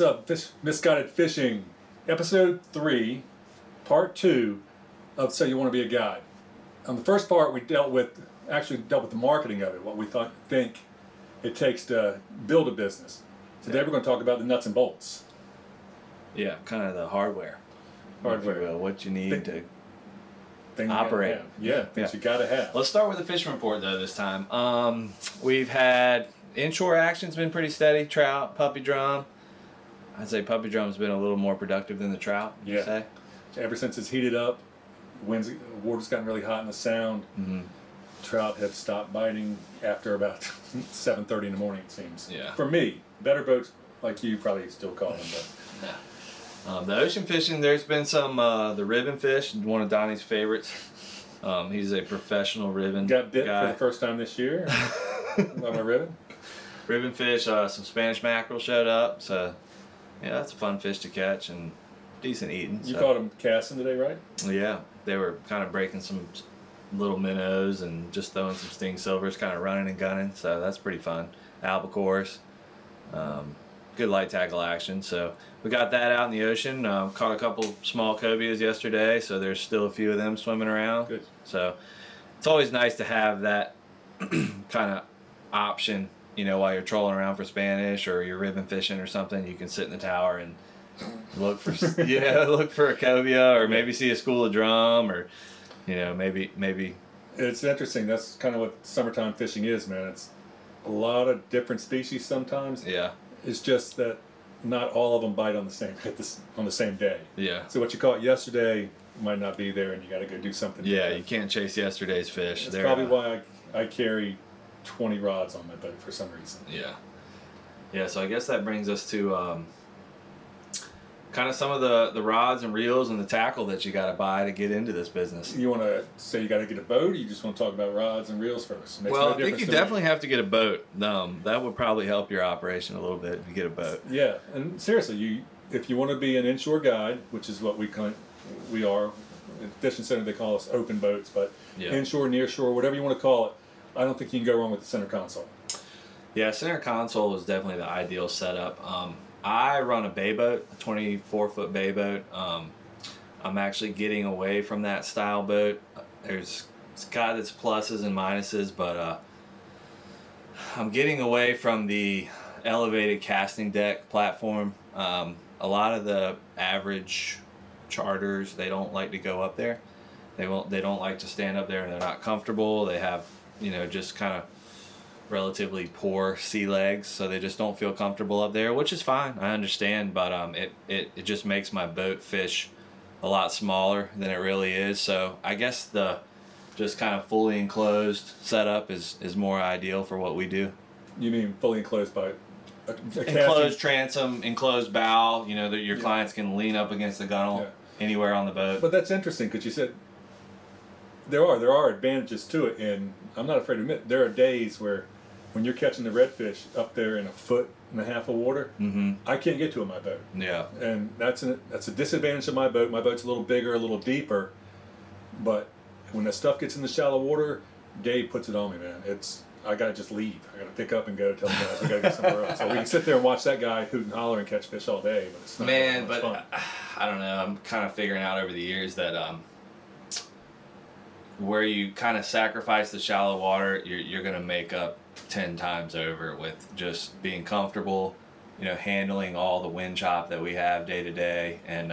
What's up, Misguided Fishing, Episode 3, Part 2 of So You Want to Be a Guide. On the first part, we dealt with the marketing of it, what we think it takes to build a business. Today we're going to talk about the nuts and bolts. Yeah, kind of the hardware. What you need to operate. You got to have. Let's start with the fishing report, though, this time. We've had inshore action's been pretty steady, trout, puppy drum. I'd say puppy drum's been a little more productive than the trout, you say? Ever since it's heated up, water's gotten really hot in the sound. Mm-hmm. Trout have stopped biting after about 7:30 in the morning, it seems. Yeah. For me, better boats like you probably still call them. But. The ocean fishing, there's been some, the ribbon fish, one of Donnie's favorites. He's a professional ribbon guy. Got bit for the first time this year by my ribbon. Ribbon fish, some Spanish mackerel showed up, so... Yeah, that's a fun fish to catch and decent eating. You caught them casting today, right? Yeah. They were kind of breaking some little minnows and just throwing some sting silvers, kind of running and gunning. So that's pretty fun. Albacores. Good light tackle action. So we got that out in the ocean. Caught a couple small cobias yesterday, so there's still a few of them swimming around. Good. So it's always nice to have that kind of option. You know, while you're trolling around for Spanish or you're ribbon fishing or something, you can sit in the tower and look for a cobia or maybe see a school of drum or, you know, maybe. It's interesting. That's kind of what summertime fishing is, man. It's a lot of different species sometimes. Yeah. It's just that not all of them bite on the same day. Yeah. So what you caught yesterday might not be there, and you got to go do something. Yeah, you can't chase yesterday's fish. That's probably why I carry 20 rods on my boat for some reason. Yeah, so I guess that brings us to kind of some of the rods and reels and the tackle that you got to buy to get into this business. You want to say you got to get a boat, or you just want to talk about rods and reels first? Well, I think you definitely have to get a boat. That would probably help your operation a little bit if you get a boat. Yeah, and seriously, if you want to be an inshore guide, which is what we are, at Fishing Center they call us open boats, but inshore, nearshore, whatever you want to call it, I don't think you can go wrong with the center console. Yeah, center console is definitely the ideal setup. I run a bay boat, a 24-foot bay boat. I'm actually getting away from that style boat. It's got its pluses and minuses, but I'm getting away from the elevated casting deck platform. A lot of the average charters, they don't like to go up there. They don't like to stand up there, and they're not comfortable. They have... you know, just kind of relatively poor sea legs, so they just don't feel comfortable up there, which is fine. I understand, but it just makes my boat fish a lot smaller than it really is. So I guess the just kind of fully enclosed setup is more ideal for what we do. You mean fully enclosed by a enclosed transom, enclosed bow, you know, that your clients can lean up against the gunnel anywhere on the boat. But that's interesting because you said there are advantages to it, and I'm not afraid to admit there are days where when you're catching the redfish up there in 1.5 feet of water, mm-hmm. I can't get to it in my boat. Yeah. And that's a disadvantage of my boat. My boat's a little bigger, a little deeper, but when that stuff gets in the shallow water, Dave puts it on me, man. I got to just leave. I got to pick up and go tell the guys I got to get somewhere else. So we can sit there and watch that guy hoot and holler and catch fish all day, but it's not fun. I don't know. I'm kind of figuring out over the years that where you kind of sacrifice the shallow water, you're going to make up 10 times over with just being comfortable, you know, handling all the wind chop that we have day to day, and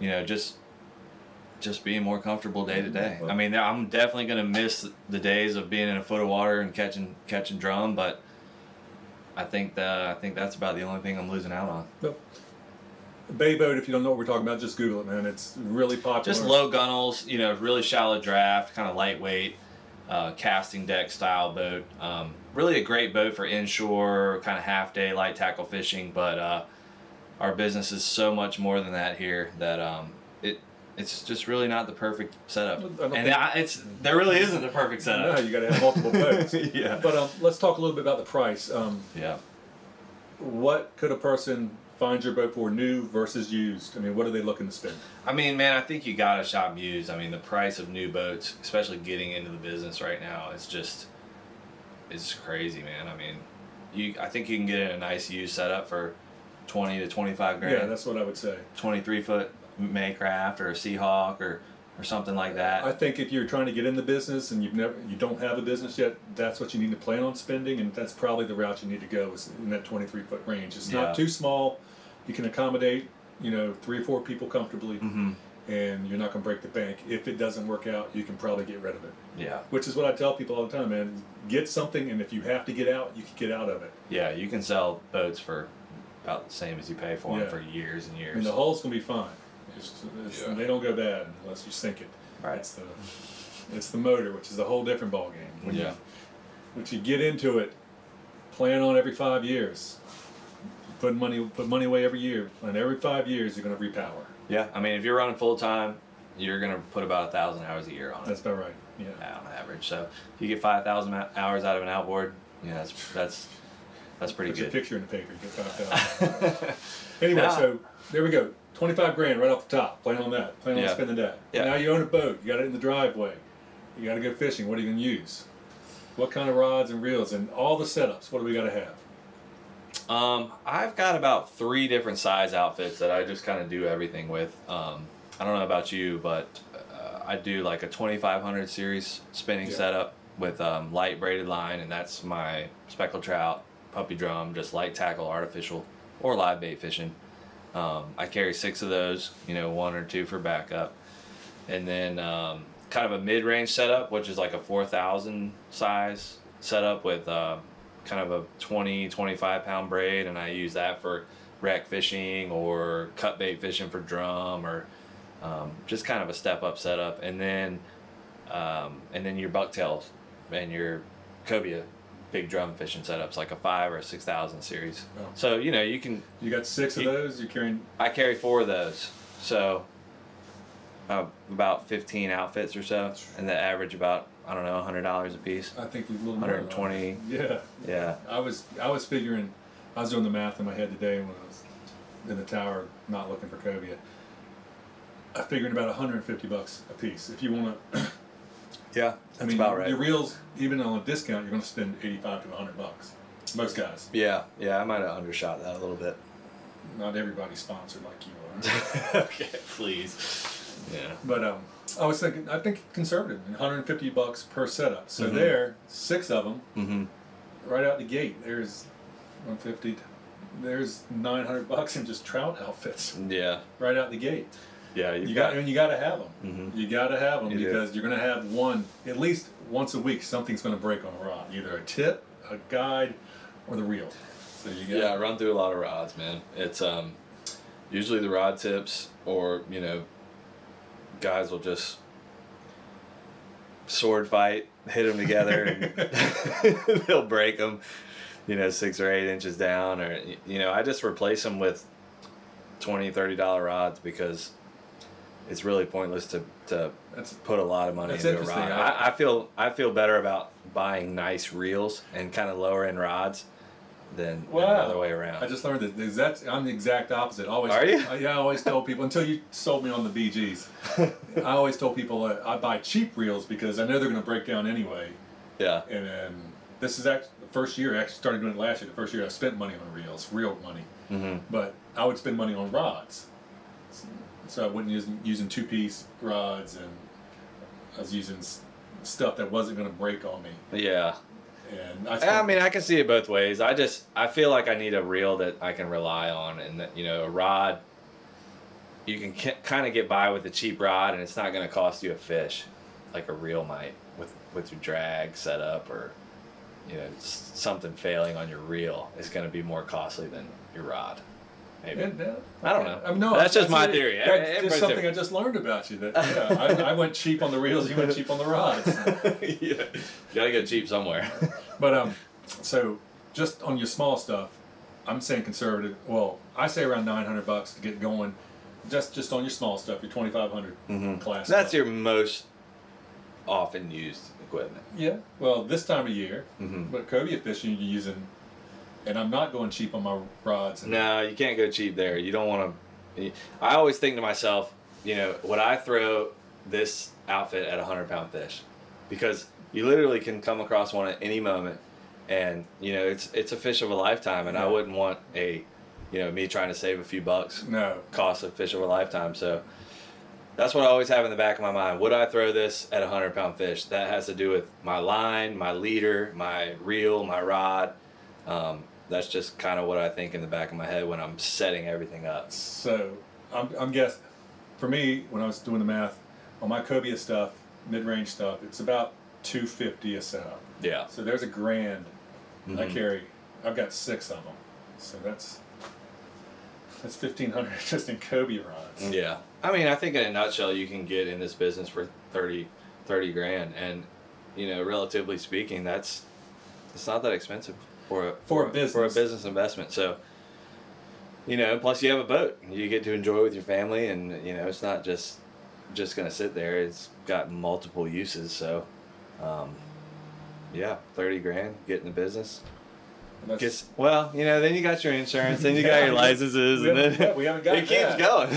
you know, just being more comfortable day to day. I mean, I'm definitely going to miss the days of being in 1 foot of water and catching drum, but I think that's about the only thing I'm losing out on. Yep. Bay boat, if you don't know what we're talking about, just Google it, man. It's really popular. Just low gunnels, you know, really shallow draft, kind of lightweight, casting deck style boat. Really a great boat for inshore, kind of half day light tackle fishing, but our business is so much more than that here that it's just really not the perfect setup. There really isn't the perfect setup. No, you got to have multiple boats. Yeah. But let's talk a little bit about the price. What could a person find your boat for, new versus used? I mean, what are they looking to spend? I mean, man, I think you gotta shop used. I mean, the price of new boats, especially getting into the business right now, it's crazy, man. I mean, I think you can get in a nice used setup for $20 to $25 grand. Yeah, that's what I would say. 23-foot May craft or a Seahawk or something like that. I think if you're trying to get in the business and you don't have a business yet, that's what you need to plan on spending, and that's probably the route you need to go, is in that 23-foot range. It's not too small. You can accommodate, 3 or 4 people comfortably, and you're not going to break the bank. If it doesn't work out, you can probably get rid of it. Yeah. Which is what I tell people all the time, man. Get something, and if you have to get out, you can get out of it. Yeah, you can sell boats for about the same as you pay for them for years and years. And the hull's going to be fine. They don't go bad unless you sink it. Right. It's the motor, which is a whole different ballgame. Once you get into it, plan on every 5 years. Put money away every year, and every 5 years you're going to repower. Yeah, I mean, if you're running full time, you're going to put about 1,000 hours a year on it. That's about right. Yeah, on average. So if you get 5,000 hours out of an outboard, that's pretty good. Put your picture in the paper. You get 5,000. Anyway, so there we go. $25,000 right off the top. Plan on that. Plan on spending that. Yeah. Now you own a boat. You got it in the driveway. You got to go fishing. What are you going to use? What kind of rods and reels and all the setups? What do we got to have? I've got about 3 different size outfits that I just kind of do everything with. I don't know about you, but I do like a 2500 series spinning setup with light braided line, and that's my speckled trout, puppy drum, just light tackle, artificial, or live bait fishing. I carry 6 of those, 1 or 2 for backup. And then kind of a mid-range setup, which is like a 4,000 size setup with kind of a 20, 25-pound braid, and I use that for wreck fishing or cut bait fishing for drum, or just kind of a step-up setup. And then your bucktails and your cobia big drum fishing setups, like a 5,000 or 6,000 series. Oh. So you got 6 of those. I carry 4 of those, so about 15 outfits or so, and they average about $100 a piece. I think we've a little 120. Yeah. I was figuring, I was doing the math in my head today when I was in the tower, not looking for cobia. I figured about $150 a piece if you want to. Yeah, that's about right. Your reels, even on a discount, you're going to spend $85 to $100. Most guys. Yeah, I might have undershot that a little bit. Not everybody's sponsored like you are. Okay, please. Yeah. But I was thinking, I think conservative, $150 per setup. So there, 6 of them, right out the gate, there's $150. There's $900 in just trout outfits. Yeah. Right out the gate. Yeah, you got to have them. You got to have them because you're going to have one at least once a week. Something's going to break on a rod, either a tip, a guide, or the reel. So I run through a lot of rods, man. It's usually the rod tips, or guys will just sword fight, hit them together, and they'll break them. 6 or 8 inches down, or I just replace them with $20-$30 rods because it's really pointless to put a lot of money into a rod. I feel better about buying nice reels and kind of lower end rods than the other way around. I just learned that I'm the exact opposite. Always. Are you? I always tell people, until you sold me on the BGs, I always told people I buy cheap reels because I know they're going to break down anyway. Yeah. And then this is actually the first year. I actually started doing it last year. The first year I spent money on reels, real money. But I would spend money on rods. So I wasn't using 2-piece rods, and I was using stuff that wasn't going to break on me. Yeah. And I can see it both ways. I feel like I need a reel that I can rely on, and that, a rod, you can kind of get by with a cheap rod, and it's not going to cost you a fish, like a reel might with your drag setup, or something failing on your reel is going to be more costly than your rod. Maybe. I don't know. That's just my theory. That's just something I just learned about you. I went cheap on the reels. You went cheap on the rods. You gotta go cheap somewhere. But so just on your small stuff, I'm saying conservative. Well, I say around $900 to get going. Just on your small stuff, your 2,500 class. That's your most often used equipment. Yeah. Well, this time of year, but cobia fishing, you're using. And I'm not going cheap on my rods. No, you can't go cheap there. You don't want to. I always think to myself, would I throw this outfit at a 100-pound fish? Because you literally can come across one at any moment, and it's a fish of a lifetime. And I wouldn't want a you know, me trying to save a few bucks costs a fish over a lifetime. So that's what I always have in the back of my mind. Would I throw this at a 100-pound fish? That has to do with my line, my leader, my reel, my rod. That's just kind of what I think in the back of my head when I'm setting everything up. So I'm guessing, for me, when I was doing the math, on my cobia stuff, mid-range stuff, it's about $250 a setup. Yeah. So there's $1,000 I carry. I've got 6 of them. So that's $1,500 just in cobia rods. Yeah. I mean, I think in a nutshell, you can get in this business for $30,000, and you know, relatively speaking, it's not that expensive for a business investment. So, you know, plus you have a boat you get to enjoy with your family, and you know, it's not just gonna sit there. It's got multiple uses. So, yeah, $30,000, get in the business. Well, you know, then you got your insurance, then you got your licenses, and then it keeps going.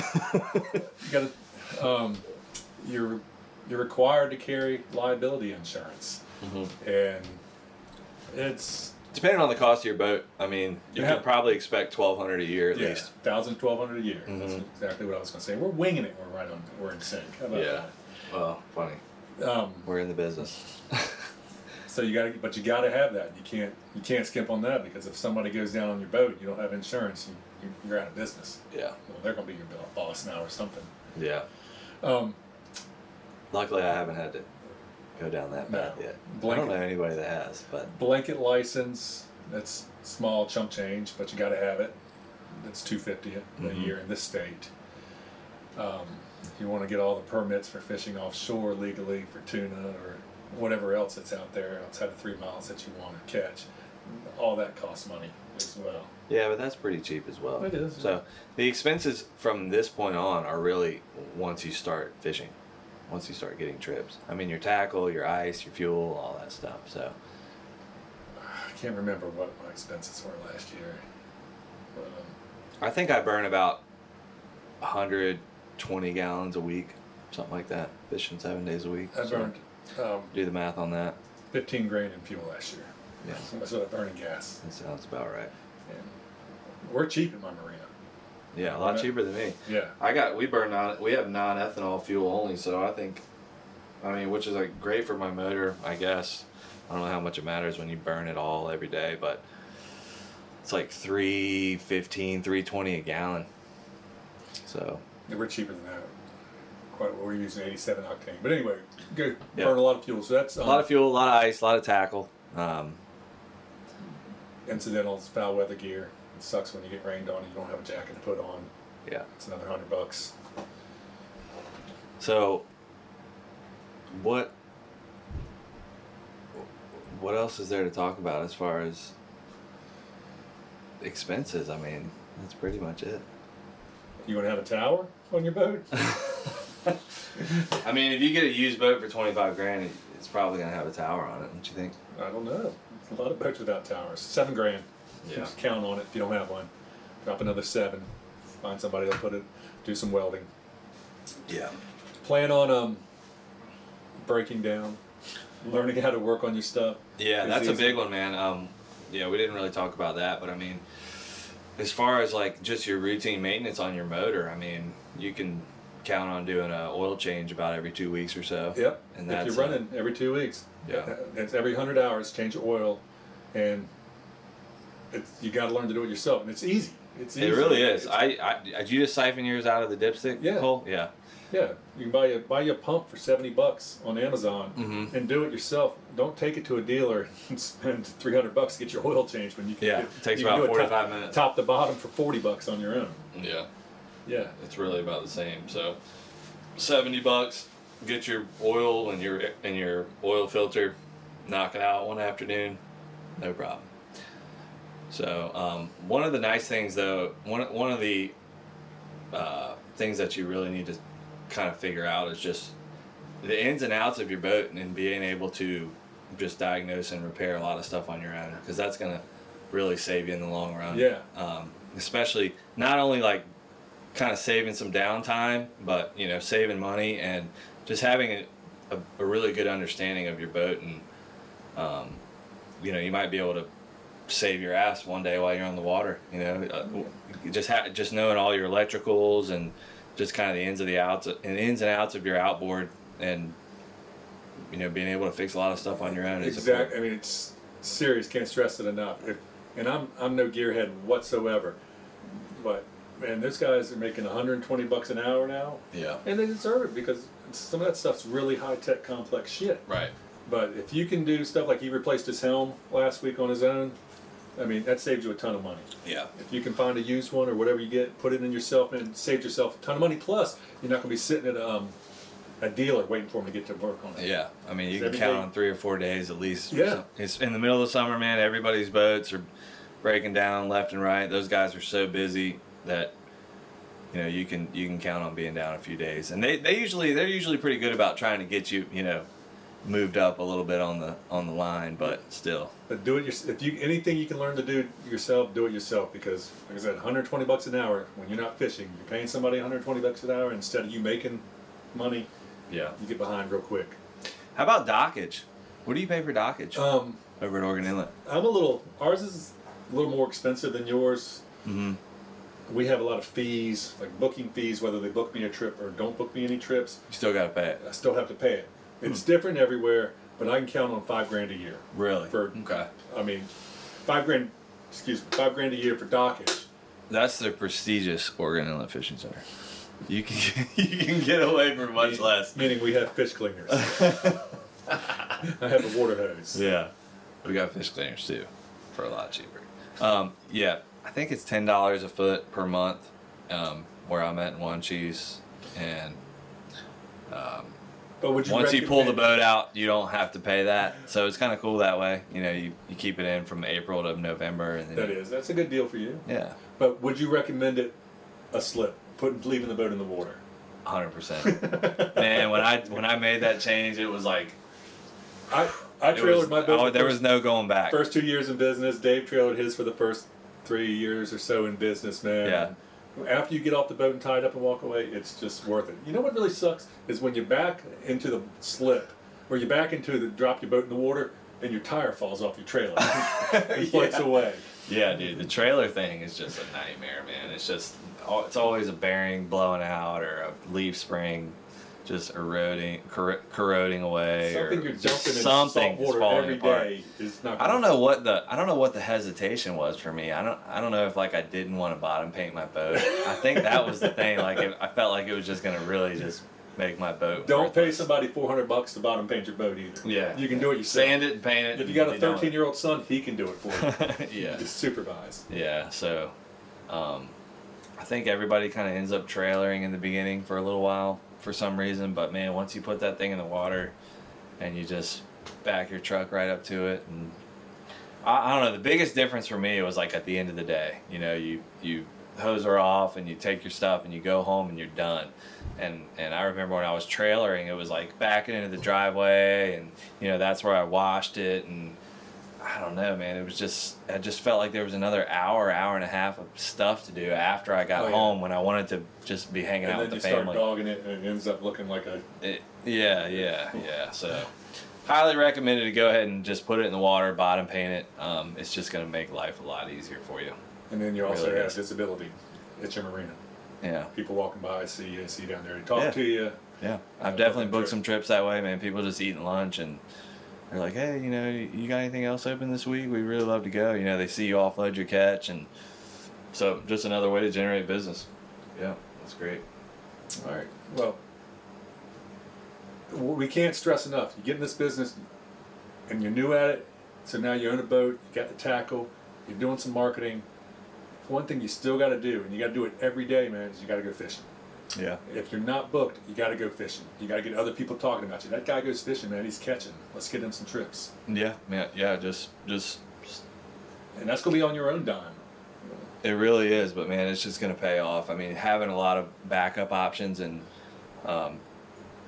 You gotta, you're required to carry liability insurance, and it's depending on the cost of your boat. I mean, you can probably expect $1,200 a year at least. $1,200 a year. Mm-hmm. That's exactly what I was going to say. We're winging it. We're in sync. How about that? Well, funny. We're in the business. So you gotta have that. You can't skimp on that, because if somebody goes down on your boat and you don't have insurance, you're out of business. Yeah. Well, they're gonna be your boss now or something. Yeah. Luckily, I haven't had to go down that path yet. I don't know anybody that has, but blanket license. That's small chump change, but you gotta have it. That's $250 a year in this state. You want to get all the permits for fishing offshore legally for tuna or whatever else that's out there outside of 3 miles that you want to catch. All that costs money as well. Yeah, but that's pretty cheap as well. It is. So the expenses from this point on are really once you start fishing, once you start getting trips. I mean, your tackle, your ice, your fuel, all that stuff. So I can't remember what my expenses were last year. But, I think I burn about 120 gallons a week, something like that, fishing 7 days a week. I burned... do the math on that. $15,000 in fuel last year. Yeah, that's what I burn in gas. That sounds about right. And we're cheap at my marina. Yeah, a lot cheaper than me. Yeah, we have non-ethanol fuel only, so I think, which is like great for my motor, I guess. I don't know how much it matters when you burn it all every day, but it's like $3.15, $3.20 a gallon. So yeah, we're cheaper than that. We're using 87 octane, but anyway, burn a lot of fuel. So that's a lot of fuel, a lot of ice, a lot of tackle, incidentals, foul weather gear. It sucks when you get rained on and you don't have a jacket to put on. Yeah, it's another $100. So, what else is there to talk about as far as expenses? I mean, that's pretty much it. You want to have a tower on your boat? I mean, if you get a used boat for $25,000, it's probably going to have a tower on it, don't you think? I don't know. A lot of boats without towers. $7,000. Yeah. Just count on it if you don't have one. Drop another $7,000. Find somebody that'll put it, do some welding. Yeah. Plan on breaking down, learning how to work on your stuff. Yeah, that's a big one, man. Yeah, we didn't really talk about that, but I mean, as far as like just your routine maintenance on your motor, I mean, you can count on doing an oil change about every 2 weeks or so. Yep. And that's if you're running every 2 weeks. Yeah. It's every 100 hours change of oil, and you got to learn to do it yourself, and it's easy. It really is. Did you just siphon yours out of the dipstick? Yeah. Hole? Yeah. Yeah. You can buy a pump for $70 on Amazon and do it yourself. Don't take it to a dealer and spend $300 to get your oil changed when you can. Yeah. It takes about 45 minutes. Top to bottom for $40 on your own. Yeah. Yeah, it's really about the same. So, $70, get your oil and your oil filter, knock it out one afternoon, no problem. So, one of the nice things though, one of the things that you really need to kind of figure out is just the ins and outs of your boat, and being able to just diagnose and repair a lot of stuff on your own, because that's gonna really save you in the long run. Yeah. Especially not only like kind of saving some downtime, but you know, saving money and just having a really good understanding of your boat, and you know, you might be able to save your ass one day while you're on the water, you know. Just knowing all your electricals and just kind of the ins and outs of your outboard, and you know, being able to fix a lot of stuff on your own. Exactly. I mean, it's serious. Can't stress it enough. And I'm no gearhead whatsoever, but man, those guys are making $120 an hour now. Yeah. And they deserve it, because some of that stuff's really high tech, complex shit. Right. But if you can do stuff like he replaced his helm last week on his own, I mean, that saves you a ton of money. Yeah. If you can find a used one or whatever you get, put it in yourself, and it saves yourself a ton of money. Plus, you're not going to be sitting at a dealer waiting for him to get to work on it. Yeah. I mean, you can count on 3 or 4 days at least. Yeah. It's in the middle of the summer, man. Everybody's boats are breaking down left and right. Those guys are so busy that, you know, you can count on being down a few days. And they're usually pretty good about trying to get you, you know, moved up a little bit on the line, but still. But do it yourself. If you anything you can learn to do yourself, do it yourself, because like I said, $120 an hour when you're not fishing, you're paying somebody $120 an hour instead of you making money. Yeah. You get behind real quick. How about dockage? What do you pay for dockage over at Oregon Inlet? Ours is a little more expensive than yours. Mm-hmm. We have a lot of fees, like booking fees, whether they book me a trip or don't book me any trips. You still got to pay it. I still have to pay it. It's different everywhere, but I can count on $5,000 a year. Really? Okay. I mean, $5,000 a year for dockage. That's the prestigious Oregon Inlet Fishing Center. You can get away for much less. Meaning we have fish cleaners. I have a water hose. Yeah. We got fish cleaners too, for a lot cheaper. Yeah, I think it's $10 a foot per month, where I'm at in Wanchese, and once you pull the boat out, you don't have to pay that. So it's kind of cool that way. You know, you keep it in from April to November. And then that's a good deal for you. Yeah. But would you recommend it a slip, leaving the boat in the water? 100%. Man, when I made that change, it was like... I trailered my boat. There was no going back. First 2 years in business, Dave trailered his for the first 3 years or so in business, man. Yeah. After you get off the boat and tie it up and walk away, it's just worth it. You know what really sucks is when you're back into the slip, or you're back into the drop your boat in the water, and your tire falls off your trailer. It floats away. Yeah, dude, the trailer thing is just a nightmare, man. It's always a bearing blowing out, or a leaf spring just eroding, corroding away, something, or you're dumping something in salt water every day is not. I don't know what the hesitation was for me. I don't know if like I didn't want to bottom paint my boat. I think that was the thing. Like I felt like it was just gonna really just make my boat. Don't pay somebody $400 to bottom paint your boat either. Yeah, you can do it yourself. Sand it and paint it. If you got a 13-year-old son, he can do it for you. Yeah, just supervise. Yeah, so I think everybody kind of ends up trailering in the beginning for a little while, for some reason, but man, once you put that thing in the water and you just back your truck right up to it, and I don't know, the biggest difference for me was like at the end of the day, you know, you hose her off and you take your stuff and you go home and you're done. And I remember when I was trailering, it was like backing into the driveway, and you know, that's where I washed it, and I don't know, man, it was just, I just felt like there was another hour and a half of stuff to do after I got home, when I wanted to just be hanging out with the family. And then you start dogging it, and it ends up looking like so highly recommended to go ahead and just put it in the water, bottom paint it. It's just going to make life a lot easier for you. And then you also have visibility at your marina. Yeah. People walking by, see you down there, talk to you. Yeah. I've definitely booked some trips that way, man. People just eating lunch and they're like, hey, you know, you got anything else open this week? We'd really love to go. You know, they see you offload your catch, and so just another way to generate business. Yeah, that's great. All right. Well, we can't stress enough. You get in this business, and you're new at it, so now you own a boat, you got the tackle, you're doing some marketing. One thing you still got to do, and you got to do it every day, man, is you got to go fishing. Yeah. If you're not booked, you got to go fishing. You got to get other people talking about you. That guy goes fishing, man. He's catching. Let's get him some trips. Yeah, man. Yeah, just. And that's gonna be on your own dime. It really is, but man, it's just gonna pay off. I mean, having a lot of backup options, and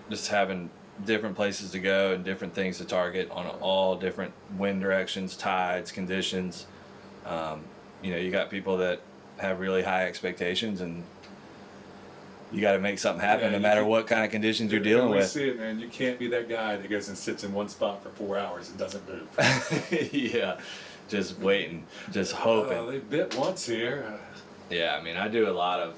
just having different places to go and different things to target on all different wind directions, tides, conditions. You know, you got people that have really high expectations, and you got to make something happen, no matter what kind of conditions you're dealing with. See it, man. You can't be that guy that goes and sits in one spot for 4 hours and doesn't move. Yeah, just waiting, just hoping. They bit once here. Yeah, I mean, I do a lot of,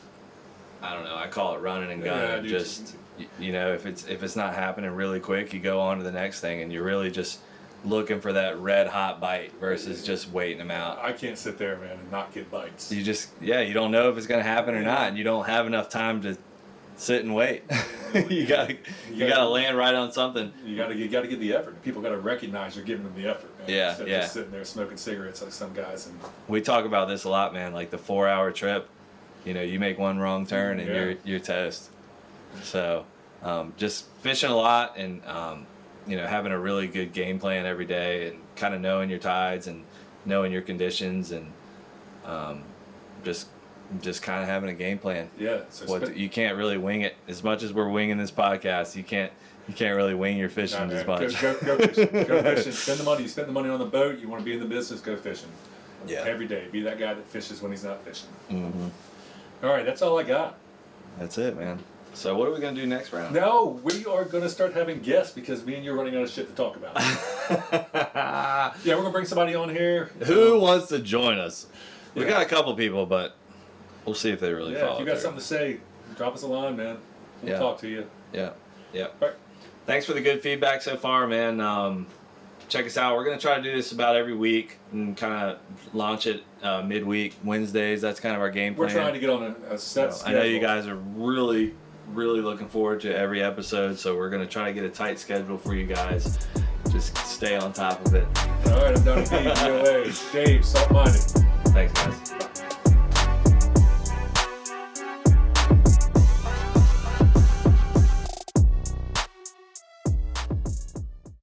I don't know, I call it running and gunning. Yeah, just, you know, if it's not happening really quick, you go on to the next thing, and you're really just looking for that red hot bite versus just waiting them out. I can't sit there, man, and not get bites. You just, yeah, you don't know if it's going to happen or not, and you don't have enough time to sit and wait. you gotta land right on something. You gotta get the effort. People gotta recognize you're giving them the effort, man. Yeah, instead of just sitting there smoking cigarettes like some guys. And we talk about this a lot, man. Like the 4-hour trip, you know, you make one wrong turn and you're toast. So, just fishing a lot and you know, having a really good game plan every day and kind of knowing your tides and knowing your conditions and just kind of having a game plan. Yeah. So you can't really wing it as much as we're winging this podcast. You can't really wing your fishing as much. Go fishing. Go fishing. Spend the money. You spend the money on the boat. You want to be in the business. Go fishing. Yeah. Every day. Be that guy that fishes when he's not fishing. Mm-hmm. All right. That's all I got. That's it, man. So what are we going to do next round? No, we are going to start having guests because me and you are running out of shit to talk about. Yeah, we're going to bring somebody on here. Who wants to join us? Yeah. We got a couple people, but we'll see if they really follow. Yeah, if you got something to say, drop us a line, man. We'll talk to you. Yeah, yeah. All right. Thanks for the good feedback so far, man. Check us out. We're going to try to do this about every week and kind of launch it midweek, Wednesdays. That's kind of our game plan. We're trying to get on a set schedule. I know you guys are really, really looking forward to every episode, so we're going to try to get a tight schedule for you guys. Just stay on top of it. All right, I'm done. Dave, salt-minded. Thanks, guys.